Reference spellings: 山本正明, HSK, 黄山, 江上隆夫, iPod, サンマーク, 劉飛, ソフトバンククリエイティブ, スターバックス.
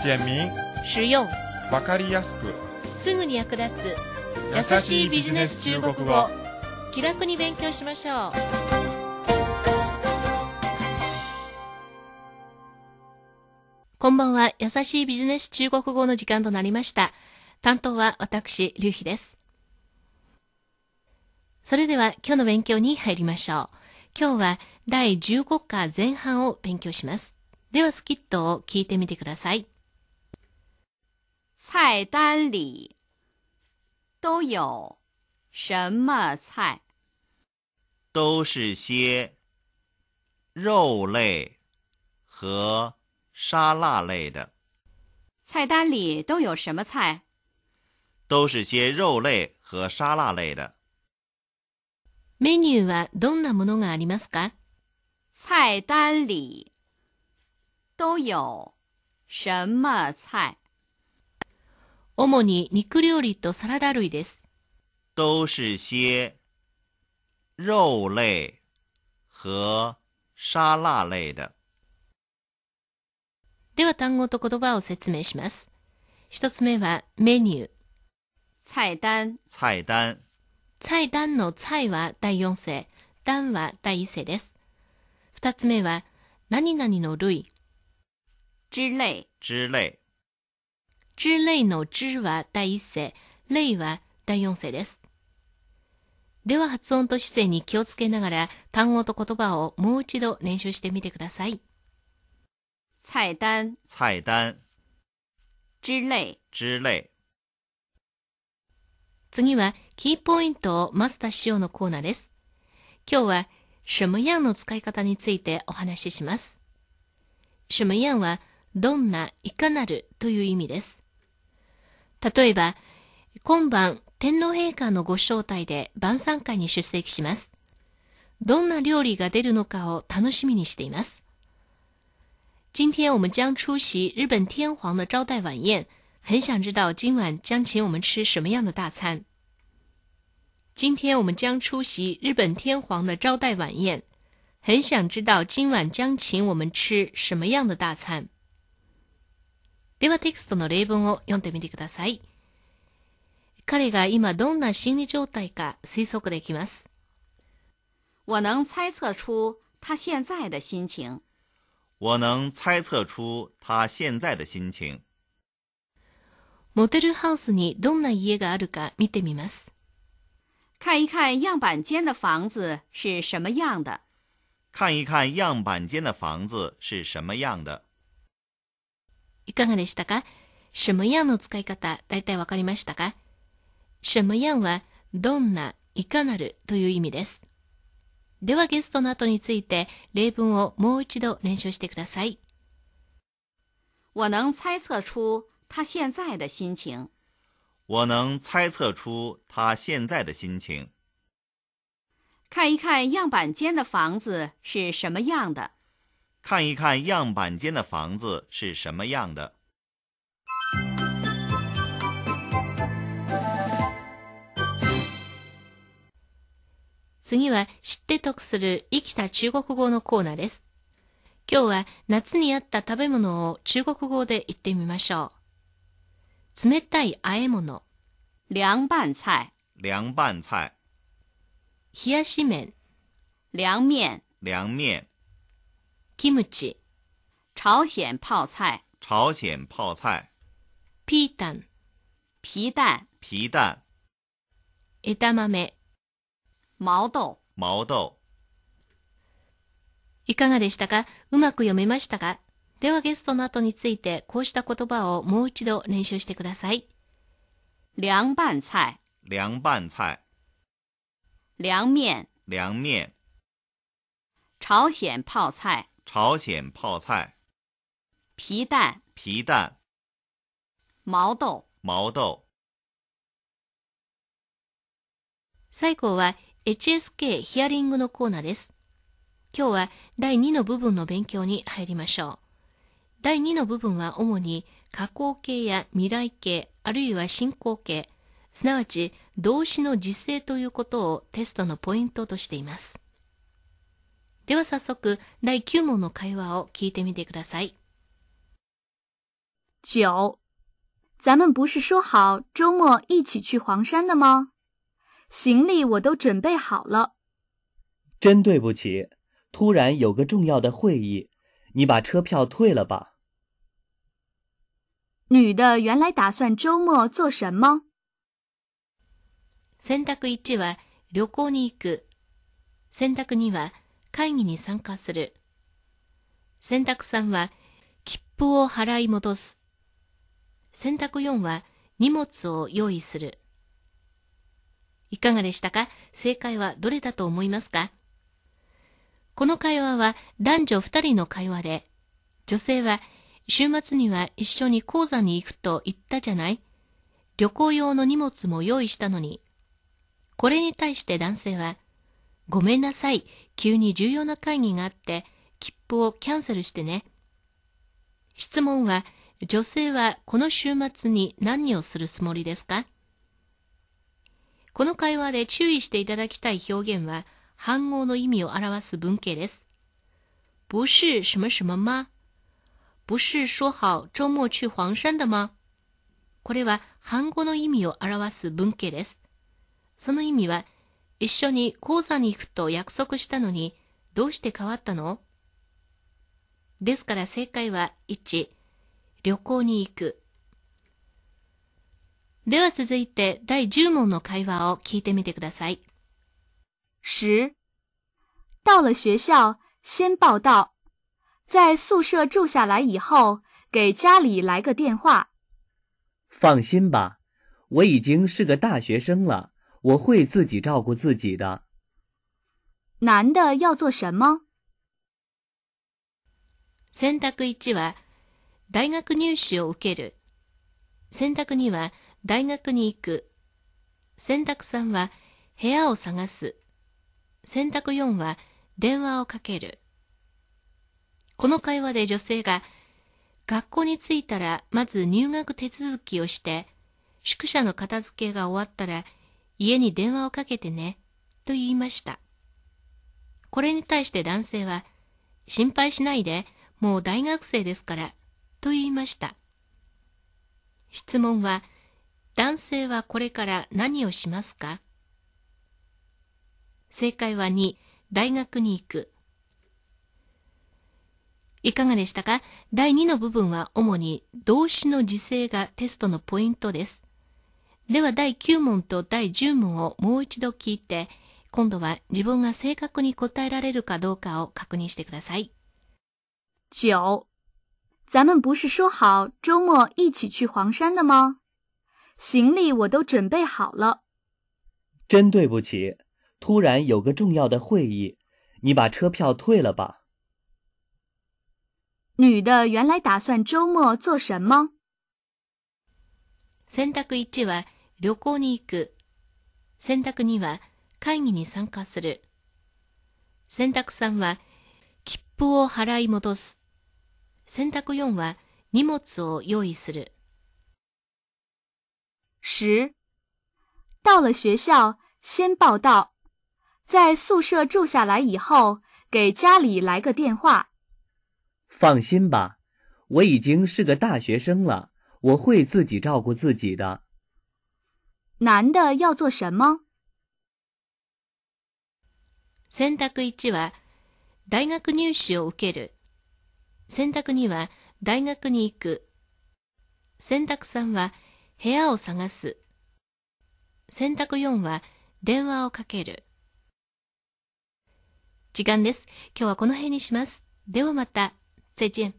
简明、实用、わかりやすく、すぐに役立つ優しいビジネス中国語。気楽に勉強しましょう。こんばんは。優しいビジネス中国語の時間となりました。担当は私、劉飛です。それでは今日の勉強に入りましょう。今日は第15課前半を勉強します。ではスキットを聞いてみてください。菜单里都有什么菜？都是些肉类和沙拉类的。菜单里都有什么菜？都是些肉类和沙拉类的。メニューはどんなものがありますか？菜单里都有什么菜？主に肉料理とサラダ類です。都是些肉类和沙拉类的。では単語と言葉を説明します。一つ目はメニュー。菜单。菜单の菜は第4声、単は第1声です。二つ目は何々の類。之類。之類の之は第1声、類は第4声です。では発音と姿勢に気をつけながら単語と言葉をもう一度練習してみてください。菜单之类。次はキーポイントをマスターしようのコーナーです。今日は什么样の使い方についてお話しします。什么样はどんな、いかなるという意味です。例えば今晩天皇陛下のご招待で晩餐会に出席します。どんな料理が出るのかを楽しみにしています。今天我们将出席日本天皇的招待晚宴，很想知道今晚将请我们吃什么样的大餐。今天我们将出席日本天皇的招待晚宴，很想知道今晚将请我们吃什么样的大餐。ではテキストの例文を読んでみてください。彼が今どんな心理状態か推測できます。我能猜测出他现在的心情。我能猜测出他现在的心情。モテルハウスにどんな家があるか見てみます。看一看样板间的房子是什么样的。看一看样板间的房子是什么样的。いかがでしたか？什么样の使い方、大体わかりましたか？什么样はどんな、いかなるという意味です。ではゲストの後について例文をもう一度練習してください。我能猜测出他现在的心情。我能猜测出他现在的心情。看一看样板间的房子是什么样的。看一看样板间的房子是什么样的。次は知って得する生きた中国語のコーナーです。今日は夏にあった食べ物を中国語で言ってみましょう。冷たい和え物。凉拌菜。冷やし麺。凉面。キムチ。朝鮮泡菜。皮蛋。枝豆。毛豆。いかがでしたか？うまく読めましたか？ではゲストの後についてこうした言葉をもう一度練習してください。凉拌菜。凉面。朝鲜泡菜。皮蛋。毛豆。最後はHSK ヒアリングのコーナーです。今日は第2の部分の勉強に入りましょう。第2の部分は主に過去形や未来形、あるいは進行形、すなわち動詞の時制ということをテストのポイントとしています。では早速第9問の会話を聞いてみてください。9，咱们不是说好周末一起去黄山的吗？行李我都准备好了。真对不起，突然有个重要的会议，你把车票退了吧。女的原来打算周末做什么？選択1は旅行に行く。選択2は会議に参加する。選択3は切符を払い戻す。選択4は荷物を用意する。いかがでしたか？正解はどれだと思いますか？この会話は男女2人の会話で、女性は週末には一緒に講座に行くと言ったじゃない？旅行用の荷物も用意したのに。これに対して男性は、ごめんなさい、急に重要な会議があって、切符をキャンセルしてね。質問は、女性はこの週末に何をするつもりですか？この会話で注意していただきたい表現は、反語の意味を表す文型です。不是什么什么吗？不是说好周末去黄山的吗？これは反語の意味を表す文型です。その意味は、一緒に講座に行くと約束したのに、どうして変わったの？ですから正解は1、旅行に行く。では続いて第10問の会話を聞いてみてください。10，到了学校先报到，在宿舍住下来以后，给家里来个电话。放心吧，我已经是个大学生了。我会自己照顾自己的。男的要做什么？選択1は大学入試を受ける。選択2は大学に行く。選択3は部屋を探す。選択4は電話をかける。この会話で女性が学校に着いたらまず入学手続きをして、宿舎の片付けが終わったら家に電話をかけてね、と言いました。これに対して男性は、心配しないで、もう大学生ですから、と言いました。質問は、男性はこれから何をしますか？正解は2、大学に行く。いかがでしたか？第2の部分は主に動詞の時制がテストのポイントです。では第9問と第10問をもう一度聞いて、今度は自分が正確に答えられるかどうかを確認してください。9，咱们不是说好周末一起去黄山的吗？行李我都准备好了。真对不起，突然有个重要的会议，你把车票退了吧。女的原来打算周末做什么？選択1は旅行に行く。選択2は会議に参加する。選択3は切符を払い戻す。選択4は荷物を用意する。10，到了学校先报到，在宿舍住下来以后，给家里来个电话。放心吧，我已经是个大学生了。我会自己照顾自己的。男的要做什么？選択1は大学入試を受ける。選択2は大学に行く。選択3は部屋を探す。選択4は電話をかける。時間です。今日はこの辺にします。ではまた。再見。